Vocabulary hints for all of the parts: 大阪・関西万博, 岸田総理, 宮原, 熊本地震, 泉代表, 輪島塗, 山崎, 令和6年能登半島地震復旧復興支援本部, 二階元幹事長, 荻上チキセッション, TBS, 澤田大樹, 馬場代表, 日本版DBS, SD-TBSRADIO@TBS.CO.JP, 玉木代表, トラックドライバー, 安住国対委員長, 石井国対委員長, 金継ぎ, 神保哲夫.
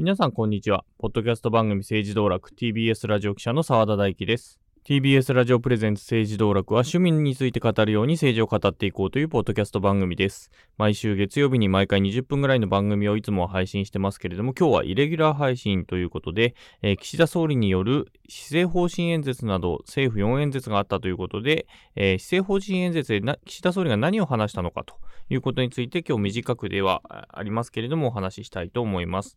皆さんこんにちは。ポッドキャスト番組政治道楽 TBS ラジオ記者の澤田大樹です。 TBS ラジオプレゼンツ政治道楽は趣味について語るように政治を語っていこうというポッドキャスト番組です。毎週月曜日に毎回20分ぐらいの番組をいつもは配信してますけれども、今日はイレギュラー配信ということで、岸田総理による施政方針演説など政府4演説があったということで、施政方針演説で岸田総理が何を話したのかということについて、今日短くではありますけれどもお話ししたいと思います。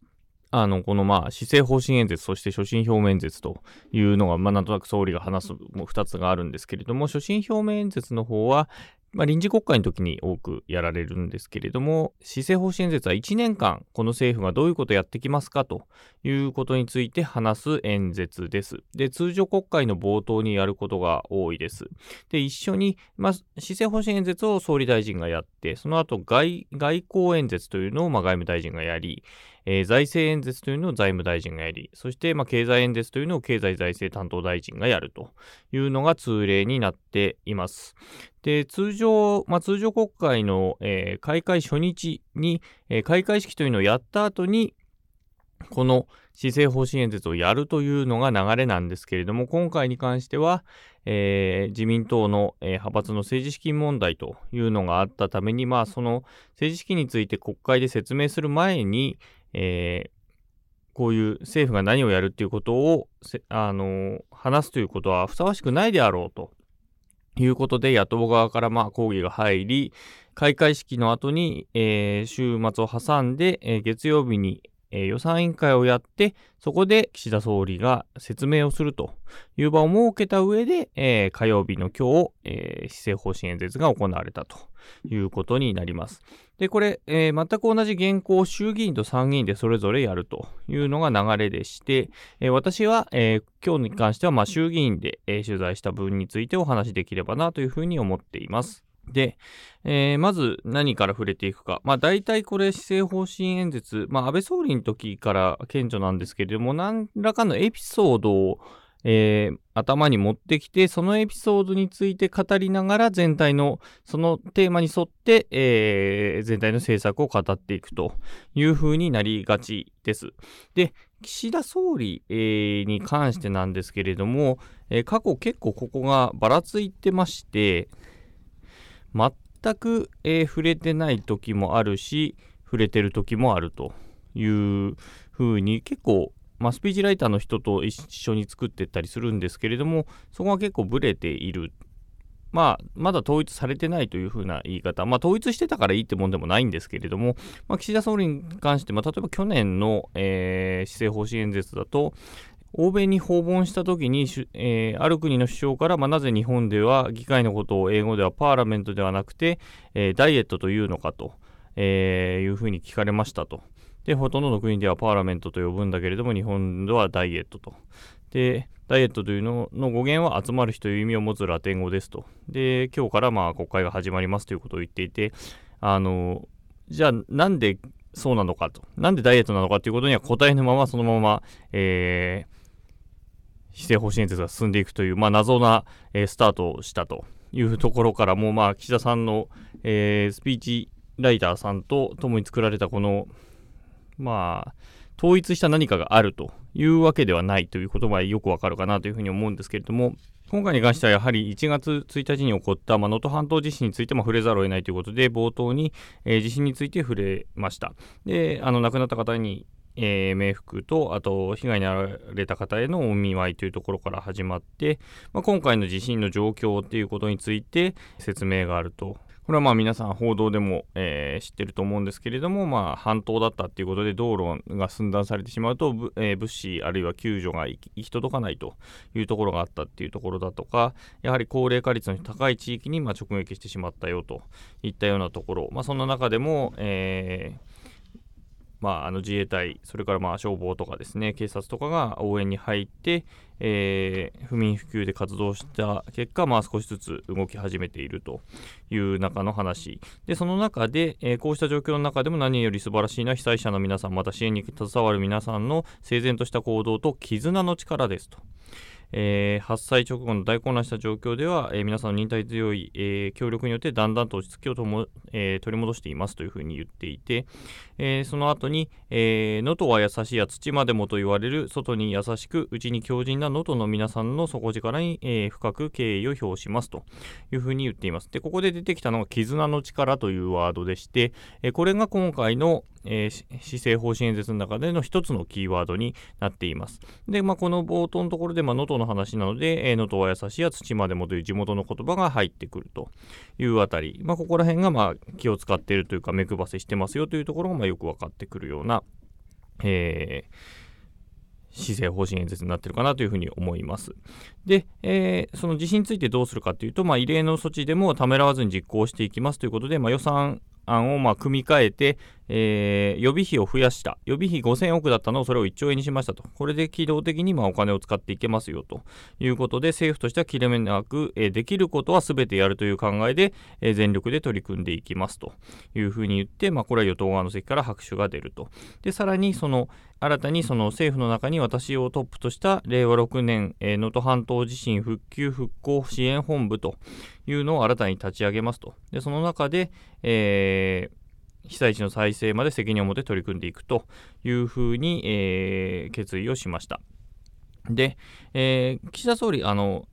この施政方針演説、そして所信表明演説というのが、なんとなく総理が話す2つがあるんですけれども、所信表明演説の方は、臨時国会の時に多くやられるんですけれども、施政方針演説は1年間この政府がどういうことをやってきますかということについて話す演説です。で、通常国会の冒頭にやることが多いです。で、一緒に、施政方針演説を総理大臣がやって、その後 外交演説というのを外務大臣がやり、財政演説というのを財務大臣がやり、そして経済演説というのを経済財政担当大臣がやるというのが通例になっています。で、通常国会の、開会初日に、開会式というのをやった後にこの施政方針演説をやるというのが流れなんですけれども、今回に関しては、自民党の、派閥の政治資金問題というのがあったために、その政治資金について国会で説明する前に、こういう政府が何をやるということを話すということはふさわしくないであろうということで、野党側から抗議が入り、開会式の後に、週末を挟んで、月曜日に予算委員会をやって、そこで岸田総理が説明をするという場を設けた上で、火曜日の今日、施政方針演説が行われたということになります。で、これ、全く同じ原稿を衆議院と参議院でそれぞれやるというのが流れでして、私は、今日に関しては、衆議院で、取材した分についてお話しできればなというふうに思っています。で、まず何から触れていくか、大体これ施政方針演説、安倍総理の時から顕著なんですけれども、何らかのエピソードを、頭に持ってきて、そのエピソードについて語りながら全体のそのテーマに沿って、全体の政策を語っていくという風になりがちです。で、岸田総理、に関してなんですけれども、過去結構ここがばらついてまして、全く、触れてない時もあるし、触れてる時もあるというふうに、結構、スピーチライターの人と一緒に作ってったりするんですけれども、そこは結構ブレている。まだ統一されてないというふうな言い方、統一してたからいいってもんでもないんですけれども、岸田総理に関して、例えば去年の、施政方針演説だと、欧米に訪問したときに、ある国の首相から、なぜ日本では議会のことを英語ではパーラメントではなくて、ダイエットというのかと、いうふうに聞かれましたと。で、ほとんどの国ではパーラメントと呼ぶんだけれども、日本ではダイエットと。で、ダイエットというの語源は集まる日という意味を持つラテン語ですと。で、今日から国会が始まりますということを言っていて、じゃあなんでそうなのかと、なんでダイエットなのかということには答えのまま、そのまま、施政方針演説が進んでいくという、謎な、スタートをしたというところからも、岸田さんの、スピーチライターさんと共に作られたこの、統一した何かがあるというわけではないということがよくわかるかなというふうに思うんですけれども、今回に関してはやはり1月1日に起こった能登半島地震についても触れざるを得ないということで、冒頭に、地震について触れました。で、亡くなった方に冥福と、あと被害に遭われた方へのお見舞いというところから始まって、今回の地震の状況ということについて説明があると。これは皆さん報道でも、知ってると思うんですけれども、半島だったということで、道路が寸断されてしまうと、物資あるいは救助が行き届かないというところがあったっていうところだとか、やはり高齢化率の高い地域に直撃してしまったよといったようなところ、その中でも、自衛隊、それから消防とかですね、警察とかが応援に入って、不眠不休で活動した結果、少しずつ動き始めているという中の話で、その中で、こうした状況の中でも何より素晴らしいのは被災者の皆さん、また支援に携わる皆さんの整然とした行動と絆の力ですと、発災直後の大混乱した状況では、皆さんの忍耐強い、協力によってだんだんと落ち着きを取り戻していますというふうに言っていて、その後に、能登は優しいや土までもと言われる外に優しく内に強靭な能登の皆さんの底力に、深く敬意を表しますというふうに言っています。で、ここで出てきたのが絆の力というワードでして、これが今回の施政方針演説の中での一つのキーワードになっています。で、この冒頭のところで能登の話なので、能登は優しいや土までもという地元の言葉が入ってくるというあたり、ここら辺が気を使っているというか目配せしてますよというところがよく分かってくるような、施政方針演説になっているかなというふうに思います。で、その地震についてどうするかというと、異例の措置でもためらわずに実行していきますということで、予算案を組み替えて、予備費を増やした。予備費5000億だったのをそれを1兆円にしましたと。これで機動的にお金を使っていけますよということで、政府としては切れ目なく、できることはすべてやるという考えで、全力で取り組んでいきますというふうに言って、これは与党側の席から拍手が出ると。で、さらに新たに政府の中に私をトップとした令和6年能登半島地震復旧復興支援本部というのを新たに立ち上げますと。で、その中で、被災地の再生まで責任を持って取り組んでいくというふうに、決意をしました。で、岸田総理、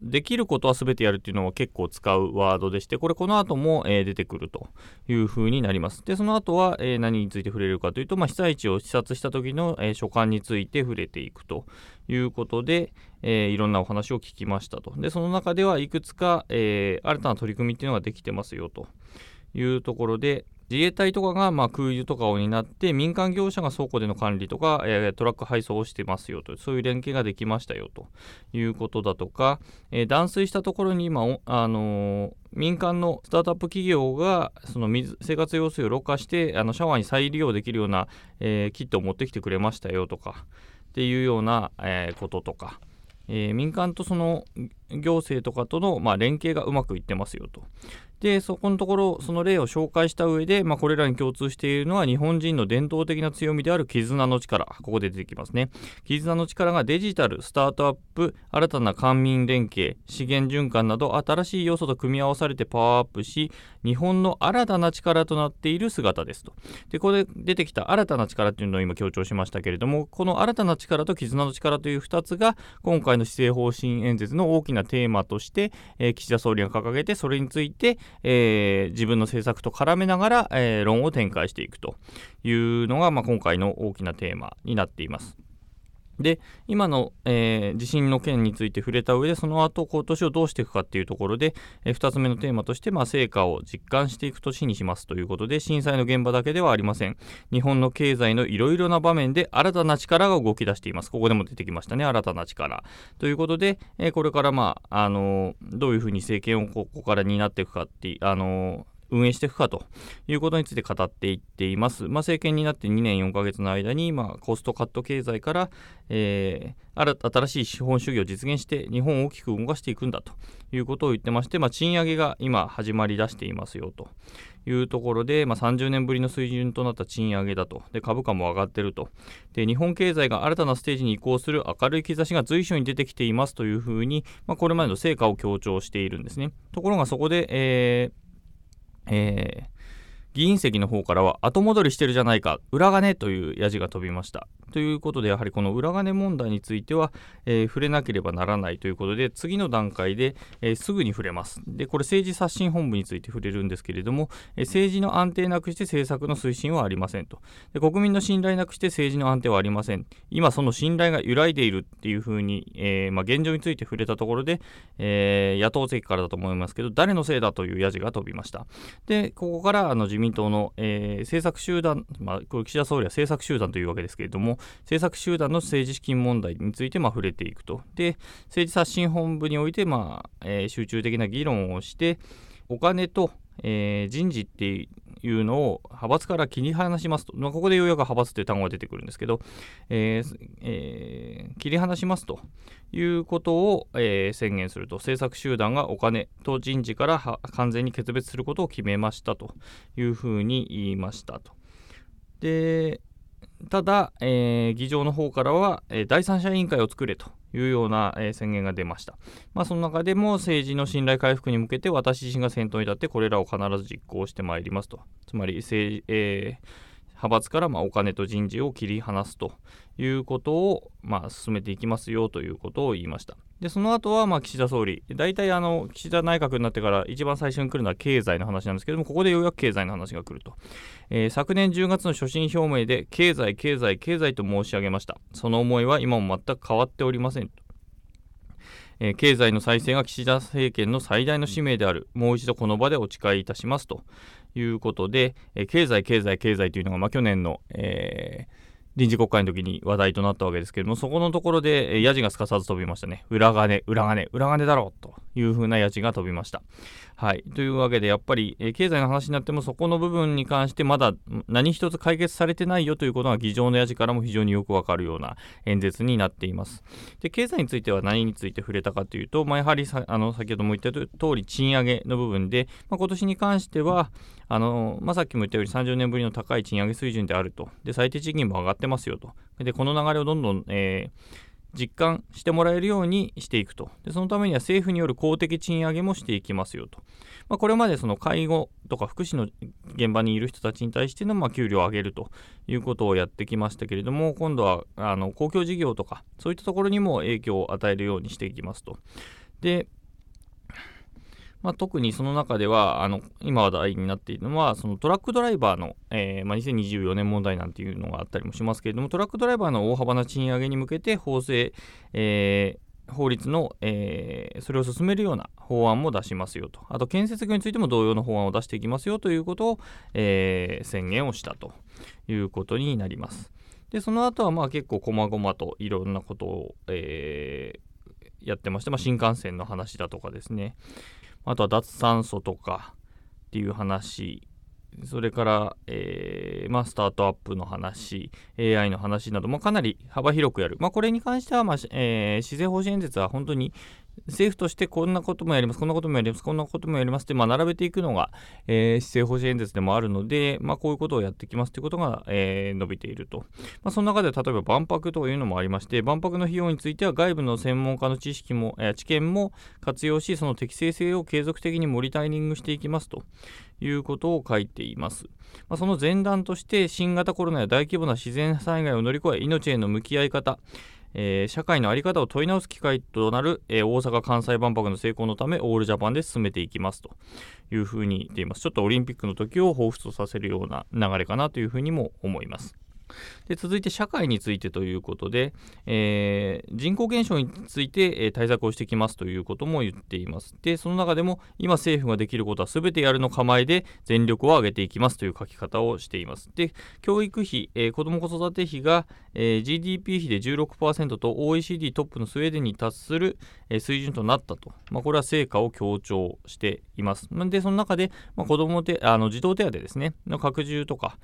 できることはすべてやるというのは結構使うワードでして、この後も、出てくるというふうになります。で、その後は、何について触れるかというと、被災地を視察した時の、所感について触れていくということで、いろんなお話を聞きましたと。で、その中ではいくつか、新たな取り組みというのができてますよというところで、自衛隊とかが空輸とかを担って、民間業者が倉庫での管理とか、トラック配送をしてますよと、そういう連携ができましたよということだとか、断水したところに今、民間のスタートアップ企業が生活用水をろ過して、シャワーに再利用できるような、キットを持ってきてくれましたよとかっていうような、こととか、民間と行政とかとの、連携がうまくいってますよと。で、そこのところその例を紹介した上で、これらに共通しているのは日本人の伝統的な強みである絆の力、ここで出てきますね。絆の力がデジタル、スタートアップ、新たな官民連携、資源循環など新しい要素と組み合わされてパワーアップし、日本の新たな力となっている姿ですと。で、ここで出てきた新たな力というのを今強調しましたけれども、この新たな力と絆の力という2つが今回の施政方針演説の大きなテーマとして、岸田総理が掲げて、それについて、自分の政策と絡めながら、論を展開していくというのが、今回の大きなテーマになっています。で、今の、地震の件について触れた上で、その後今年をどうしていくかというところで、2つ目のテーマとして、成果を実感していく年にしますということで、震災の現場だけではありません。日本の経済のいろいろな場面で新たな力が動き出しています。ここでも出てきましたね、新たな力ということで、これから、どういうふうに政権をここから担っていくかって、運営していくかということについて語っていっています。政権になって2年4ヶ月の間に、コストカット経済から、新しい資本主義を実現して日本を大きく動かしていくんだということを言ってまして、賃上げが今始まりだしていますよというところで、30年ぶりの水準となった賃上げだと。で、株価も上がってると。で、日本経済が新たなステージに移行する明るい兆しが随所に出てきていますというふうに、これまでの成果を強調しているんですね。ところがそこで、議員席の方からは後戻りしてるじゃないか、裏金というやじが飛びました。ということで、やはりこの裏金問題については、触れなければならないということで、次の段階で、すぐに触れます。で、これ政治刷新本部について触れるんですけれども、政治の安定なくして政策の推進はありませんと。で、国民の信頼なくして政治の安定はありません。今その信頼が揺らいでいるっていうふうに、現状について触れたところで、野党席からだと思いますけど、誰のせいだというやじが飛びました。で、ここから自民党の、政策集団、これ岸田総理は政策集団というわけですけれども、政策集団の政治資金問題について触れていくと。で、政治刷新本部において、集中的な議論をして、お金と、人事っていうのを派閥から切り離しますと。ここでようやく派閥という単語が出てくるんですけど、切り離しますということを、宣言すると。政策集団がお金と人事から完全に決別することを決めましたというふうに言いましたと。で、ただ、議場の方からは、第三者委員会を作れというような、宣言が出ました。その中でも政治の信頼回復に向けて私自身が先頭に立ってこれらを必ず実行してまいりますと。つまり派閥からお金と人事を切り離すということを進めていきますよということを言いました。でその後は岸田総理、大体岸田内閣になってから一番最初に来るのは経済の話なんですけども、ここでようやく経済の話が来ると、昨年10月の所信表明で経済経済経済と申し上げました。その思いは今も全く変わっておりませんと。経済の再生が岸田政権の最大の使命である、もう一度この場でお誓いいたしますということで、経済経済経済というのが去年の、臨時国会の時に話題となったわけですけれども、そこのところでやじがすかさず飛びましたね。裏金裏金裏金だろうというふうなやじが飛びました。はい、というわけでやっぱり、経済の話になってもそこの部分に関してまだ何一つ解決されてないよということが議場のやじからも非常によくわかるような演説になっています。で経済については何について触れたかというと、やはり先ほども言った通り賃上げの部分で、今年に関してはさっきも言ったように30年ぶりの高い賃上げ水準であると。で最低賃金も上がってますよと。でこの流れをどんどん、実感してもらえるようにしていくと。でそのためには政府による公的賃上げもしていきますよと。これまで介護とか福祉の現場にいる人たちに対しての給料を上げるということをやってきましたけれども、今度は公共事業とかそういったところにも影響を与えるようにしていきますと。で特にその中では今話題になっているのはトラックドライバーの、2024年問題なんていうのがあったりもしますけれども、トラックドライバーの大幅な賃上げに向けて法律の、それを進めるような法案も出しますよと。あと建設業についても同様の法案を出していきますよということを、宣言をしたということになります。でその後は結構細々といろんなことを、やってまして、新幹線の話だとかですね、あとは脱炭素とかっていう話、それから、スタートアップの話、AI の話など、かなり幅広くやる。これに関しては、施政方針演説は本当に政府としてこんなこともやります、こんなこともやります、こんなこともやりますって、並べていくのが、施政方針演説でもあるので、こういうことをやってきますということが、伸びていると。その中で例えば万博というのもありまして、万博の費用については外部の専門家の知見も活用し、その適正性を継続的にモニタリングしていきますということを書いています。その前段として、新型コロナや大規模な自然災害を乗り越え命への向き合い方、社会の在り方を問い直す機会となる、大阪・関西万博の成功のためオールジャパンで進めていきますというふうに言っています。ちょっとオリンピックの時を彷彿とさせるような流れかなというふうにも思います。で続いて社会についてということで、人口減少について、対策をしてきますということも言っています。でその中でも今政府ができることは全てやるの構えで全力を挙げていきますという書き方をしています。で教育費、子ども子育て費が、GDP 比で 16% と OECD トップのスウェーデンに達する、水準となったと、これは成果を強調しています。でその中で、児童手当ですねの拡充とか、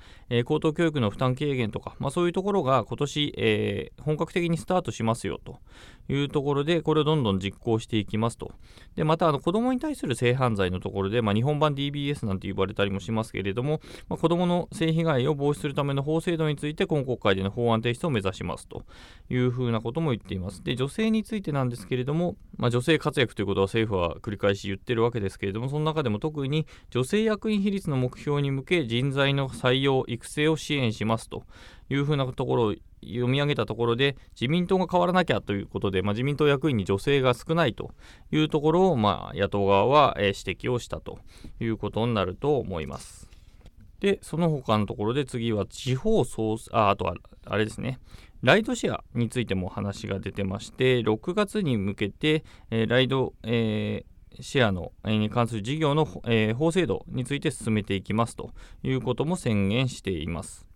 高等教育の負担軽減とか、そういうところが今年、本格的にスタートしますよというところで、これをどんどん実行していきますと。でまた子どもに対する性犯罪のところで、日本版 DBS なんて呼ばれたりもしますけれども、子どもの性被害を防止するための法制度について今国会での法案提出を目指しますというふうなことも言っています。で女性についてなんですけれども、女性活躍ということは政府は繰り返し言ってるわけですけれども、その中でも特に女性役員比率の目標に向け人材の採用育成を支援しますというふうなところを読み上げたところで、自民党が変わらなきゃということで、自民党役員に女性が少ないというところを、野党側は指摘をしたということになると思います。でその他のところで、次は地方創生、あとはあれですね、ライドシェアについても話が出てまして、6月に向けて、ライド、シェアのに関する事業の、法制度について進めていきますということも宣言しています。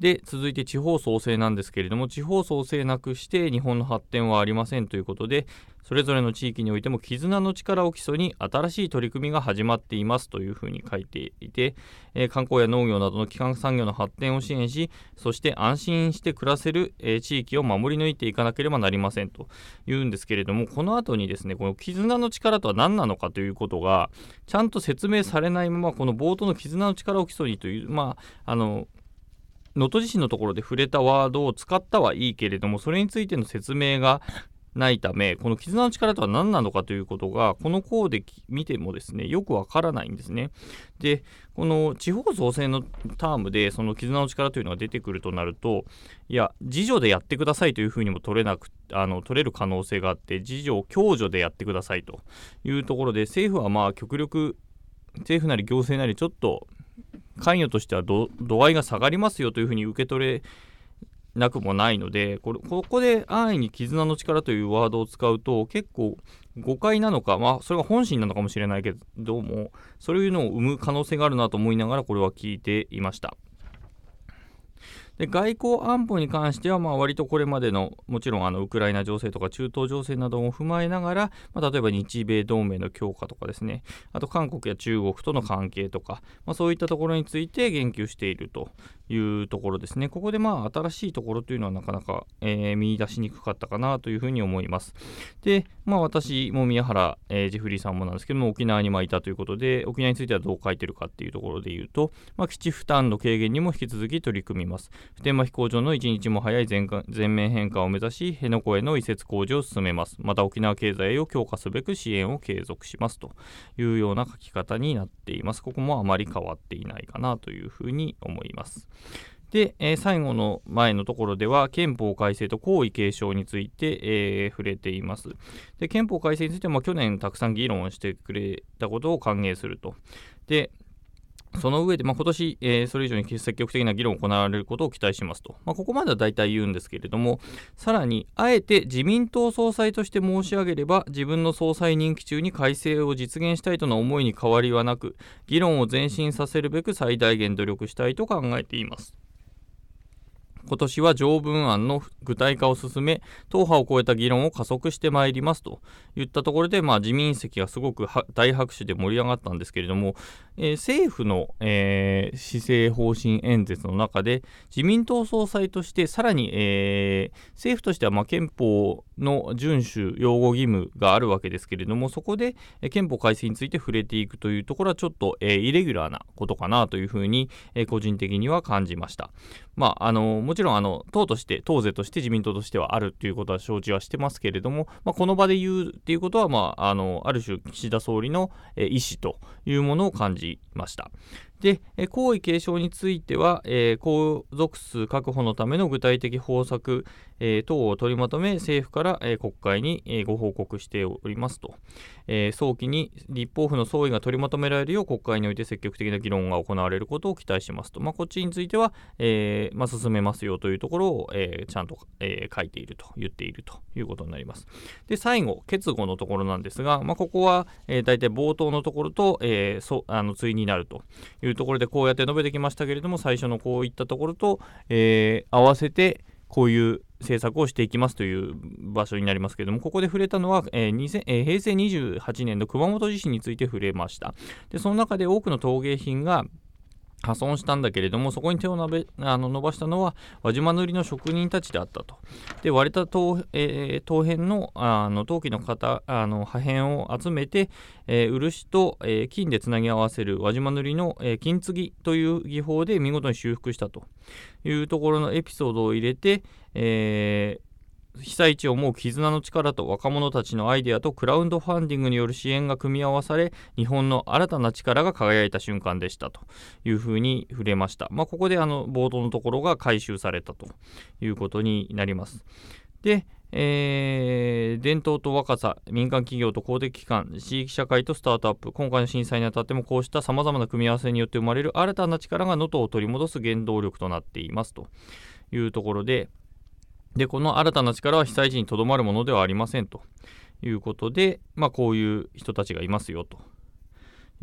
で続いて地方創生なんですけれども、地方創生なくして日本の発展はありませんということで、それぞれの地域においても絆の力を基礎に新しい取り組みが始まっていますというふうに書いていて、観光や農業などの基幹産業の発展を支援し、そして安心して暮らせる、地域を守り抜いていかなければなりませんというんですけれども、この後にですね、この絆の力とは何なのかということがちゃんと説明されないまま、この冒頭の絆の力を基礎にという、能登地震のところで触れたワードを使ったはいいけれども、それについての説明がないため、この絆の力とは何なのかということがこの項で見てもですねよくわからないんですね。で、この地方創生のタームでその絆の力というのが出てくるとなると、いや自助でやってくださいというふうにも取れる可能性があって、自助共助でやってくださいというところで、政府はまあ極力政府なり行政なりちょっと関与としては度合いが下がりますよというふうに受け取れなくもないので、ここで安易に絆の力というワードを使うと結構誤解なのか、それが本心なのかもしれないけども、そういうのを生む可能性があるなと思いながらこれは聞いていました。で、外交安保に関しては割とこれまでの、もちろんウクライナ情勢とか中東情勢なども踏まえながら、例えば日米同盟の強化とかですね、あと韓国や中国との関係とか、そういったところについて言及しているというところですね。ここで新しいところというのはなかなか、見出しにくかったかなというふうに思います。で、私も宮原、ジェフリーさんもなんですけども、沖縄にいたということで、沖縄についてはどう書いてるかっていうところで言うと、基地負担の軽減にも引き続き取り組みます。普天間飛行場の一日も早い 全面返還を目指し、辺野古への移設工事を進めます。また沖縄経済を強化すべく支援を継続しますというような書き方になっています。ここもあまり変わっていないかなというふうに思います。で、最後の前のところでは憲法改正と皇位継承について、触れています。で、憲法改正については去年たくさん議論をしてくれたことを歓迎すると。で、その上で、今年、それ以上に積極的な議論を行われることを期待しますと、ここまでは大体言うんですけれども、さらにあえて自民党総裁として申し上げれば自分の総裁任期中に改正を実現したいとの思いに変わりはなく、議論を前進させるべく最大限努力したいと考えています。今年は条文案の具体化を進め、党派を超えた議論を加速してまいりますといったところで、自民席がすごく大拍手で盛り上がったんですけれども、政府の、施政方針演説の中で自民党総裁としてさらに、政府としては憲法の遵守擁護義務があるわけですけれども、そこで憲法改正について触れていくというところはちょっと、イレギュラーなことかなというふうに、個人的には感じました。もちろん党として党勢として自民党としてはあるということは承知はしてますけれども、この場で言うということは、ある種岸田総理の意思というものを感じました。で、皇位継承については、皇族数確保のための具体的方策、等を取りまとめ政府から、国会に、ご報告しておりますと、早期に立法府の総意が取りまとめられるよう国会において積極的な議論が行われることを期待しますと、こっちについては、進めますよというところを、ちゃんと、書いていると言っているということになります。で、最後結合のところなんですが、ここは、大体冒頭のところと、対になるというところでこうやって述べてきましたけれども、最初のこういったところと、合わせてこういう政策をしていきますという場所になりますけれども、ここで触れたのは、平成28年の熊本地震について触れました。で、その中で多くの陶芸品が破損したんだけれども、そこに手を伸ばしたのは輪島塗の職人たちであったと。で、割れた陶片の陶器の破片を集めて、漆と、金でつなぎ合わせる輪島塗の、金継ぎという技法で見事に修復したというところのエピソードを入れて、被災地を思う絆の力と若者たちのアイデアとクラウドファンディングによる支援が組み合わされ、日本の新たな力が輝いた瞬間でしたというふうに触れました。ここで冒頭のところが回収されたということになります。で、伝統と若さ、民間企業と公的機関、地域社会とスタートアップ、今回の震災にあたってもこうしたさまざまな組み合わせによって生まれる新たな力が能登を取り戻す原動力となっていますというところで、この新たな力は被災地にとどまるものではありませんということで、こういう人たちがいますよと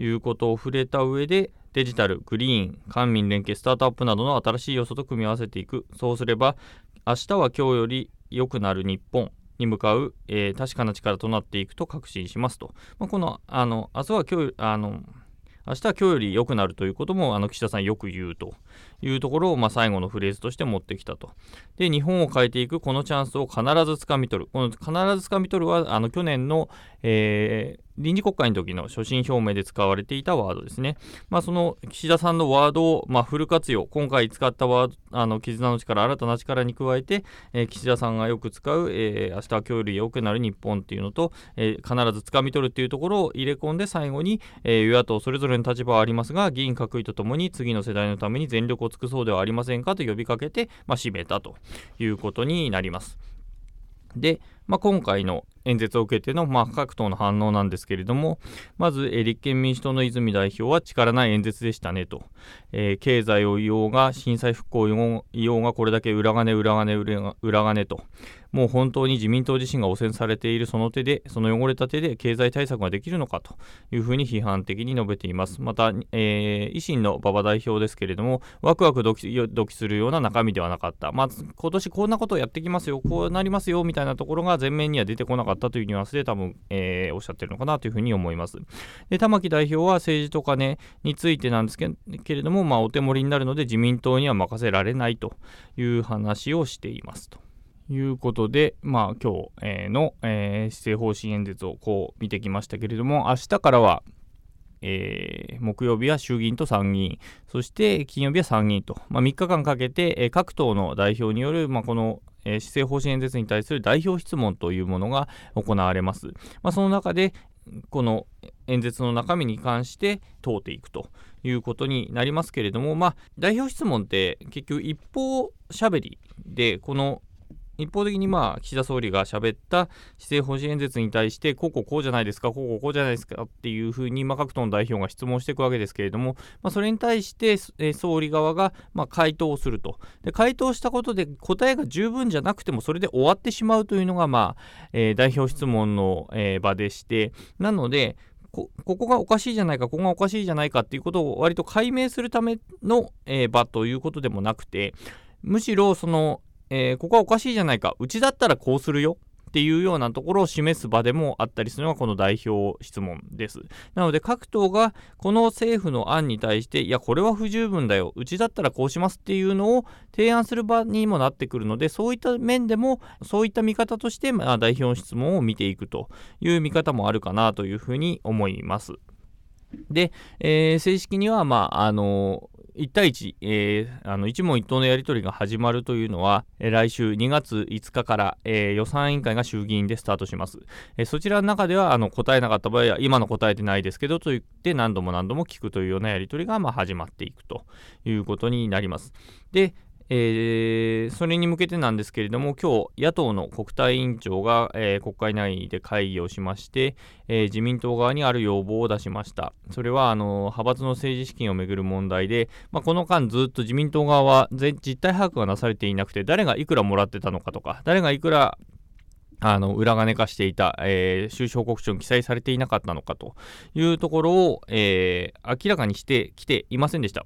いうことを触れた上で、デジタル、グリーン、官民連携、スタートアップなどの新しい要素と組み合わせていく、そうすれば明日は今日より良くなる日本に向かう、確かな力となっていくと確信しますと、この明日は今日より良くなるということも岸田さんよく言うというところを、最後のフレーズとして持ってきたと。で、日本を変えていくこのチャンスを必ず掴み取る。この必ず掴み取るは去年の、臨時国会の時の所信表明で使われていたワードですね。その岸田さんのワードをフル活用、今回使ったワード、絆の力、新たな力に加えて、岸田さんがよく使う、明日は今日より良くなる日本っていうのと、必ず掴み取るっていうところを入れ込んで、最後に、与野党それぞれの立場はありますが、議員各位とともに次の世代のために全力を尽くそうではありませんかと呼びかけて、締めたということになります。で、今回の演説を受けての、各党の反応なんですけれども、まず、立憲民主党の泉代表は力ない演説でしたねと、経済を言おうが震災復興を言おうがこれだけ裏金と、もう本当に自民党自身が汚染されているその汚れた手で経済対策ができるのかというふうに批判的に述べています。また、維新の馬場代表ですけれども、ワクワクドキするような中身ではなかった。今年こんなことをやってきますよ、こうなりますよみたいなところが前面には出てこなかったというニュアンスで多分、おっしゃってるのかなというふうに思います。で、玉木代表は政治とカネについてなんですけれども、お手盛りになるので自民党には任せられないという話をしていますということで、今日の、施政方針演説をこう見てきましたけれども、明日からは木曜日は衆議院と参議院、そして金曜日は参議院と、3日間かけて、各党の代表による、この施政方針演説に対する代表質問というものが行われます。その中でこの演説の中身に関して問うていくということになりますけれども、代表質問って結局一方しゃべりで、この一方的に岸田総理が喋った施政方針演説に対して、こうこうこうじゃないですか、こうこうこうじゃないですかっていうふうに各党の代表が質問していくわけですけれども、それに対して総理側が回答をすると。で、回答したことで答えが十分じゃなくてもそれで終わってしまうというのが代表質問の場でして、なのでここがおかしいじゃないか、ここがおかしいじゃないかっていうことを割と解明するための場ということでもなくて、むしろそのここはおかしいじゃないか、うちだったらこうするよっていうようなところを示す場でもあったりするのがこの代表質問です。なので各党がこの政府の案に対して、いやこれは不十分だよ、うちだったらこうしますっていうのを提案する場にもなってくるので、そういった面でもそういった見方として代表質問を見ていくという見方もあるかなというふうに思います。で、正式には1対1、一問一答のやり取りが始まるというのは、来週2月5日から、予算委員会が衆議院でスタートします。そちらの中では答えなかった場合は、今の答えてないですけどと言って何度も聞くというようなやり取りが始まっていくということになります。で、それに向けてなんですけれども、今日野党の国対委員長が、国会内で会議をしまして、自民党側にある要望を出しました。それは派閥の政治資金をめぐる問題で、この間ずっと自民党側は実態把握がなされていなくて、誰がいくらもらってたのかとか、誰がいくら裏金化していた、収支報告書に記載されていなかったのかというところを、明らかにしてきていませんでした。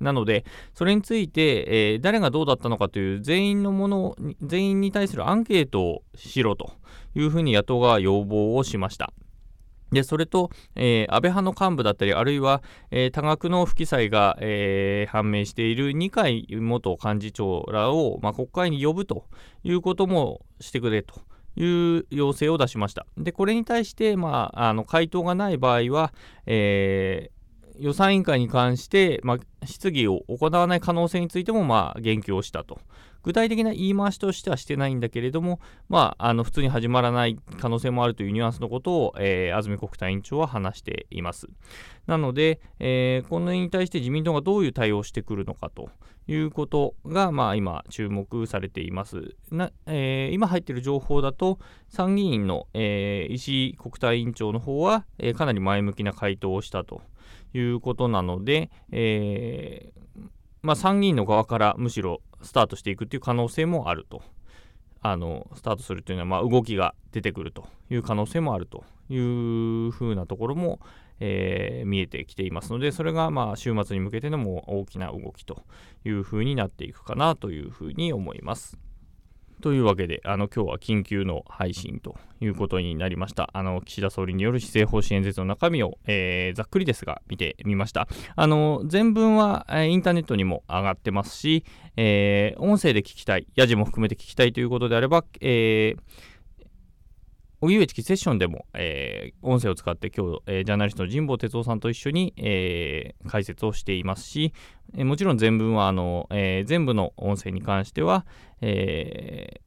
なのでそれについて、誰がどうだったのかという全員に対するアンケートをしろというふうに野党が要望をしました。で、それと、安倍派の幹部だったり、あるいは、多額の不記載が、判明している二階元幹事長らを、国会に呼ぶということもしてくれという要請を出しました。で、これに対して、回答がない場合は、予算委員会に関して、質疑を行わない可能性についても、言及をしたと。具体的な言い回しとしてはしてないんだけれども、普通に始まらない可能性もあるというニュアンスのことを、安住国対委員長は話しています。なので、このに対して自民党がどういう対応をしてくるのかということが、今注目されています。今入っている情報だと、参議院の、石井国対委員長の方は、かなり前向きな回答をしたということなので、参議院の側からむしろスタートしていくという可能性もあると、スタートするというのは、動きが出てくるという可能性もあるというふうなところも、見えてきていますので、それが週末に向けてのもう大きな動きというふうになっていくかなというふうに思います。というわけで、今日は緊急の配信ということになりました。岸田総理による施政方針演説の中身を、ざっくりですが見てみました。全文はインターネットにも上がってますし、音声で聞きたい、ヤジも含めて聞きたいということであれば、荻上チキセッションでも、音声を使って今日、ジャーナリストの神保哲夫さんと一緒に、解説をしていますし、もちろん全文は全部の音声に関しては、国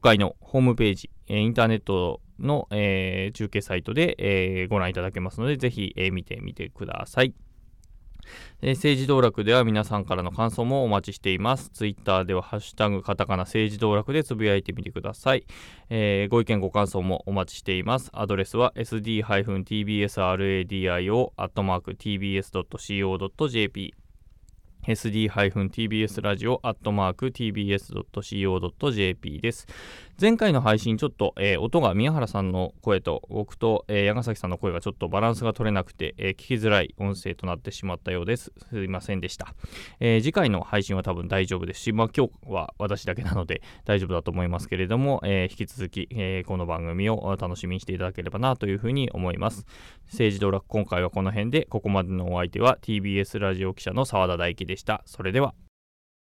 会のホームページ、インターネットの、中継サイトで、ご覧いただけますので、ぜひ、見てみてください。政治道楽では皆さんからの感想もお待ちしています。ツイッターではハッシュタグカタカナ政治道楽でつぶやいてみてください。ご意見ご感想もお待ちしています。アドレスは sd-tbsradio@tbs.co.jp sd-tbsradio@tbs.co.jp です。前回の配信ちょっと、音が宮原さんの声と僕と、山崎さんの声がちょっとバランスが取れなくて、聞きづらい音声となってしまったようです。すいませんでした。次回の配信は多分大丈夫ですし、今日は私だけなので大丈夫だと思いますけれども、引き続き、この番組を楽しみにしていただければなというふうに思います。政治道楽今回はこの辺で、ここまでのお相手は TBS ラジオ記者の澤田大樹でした。それでは。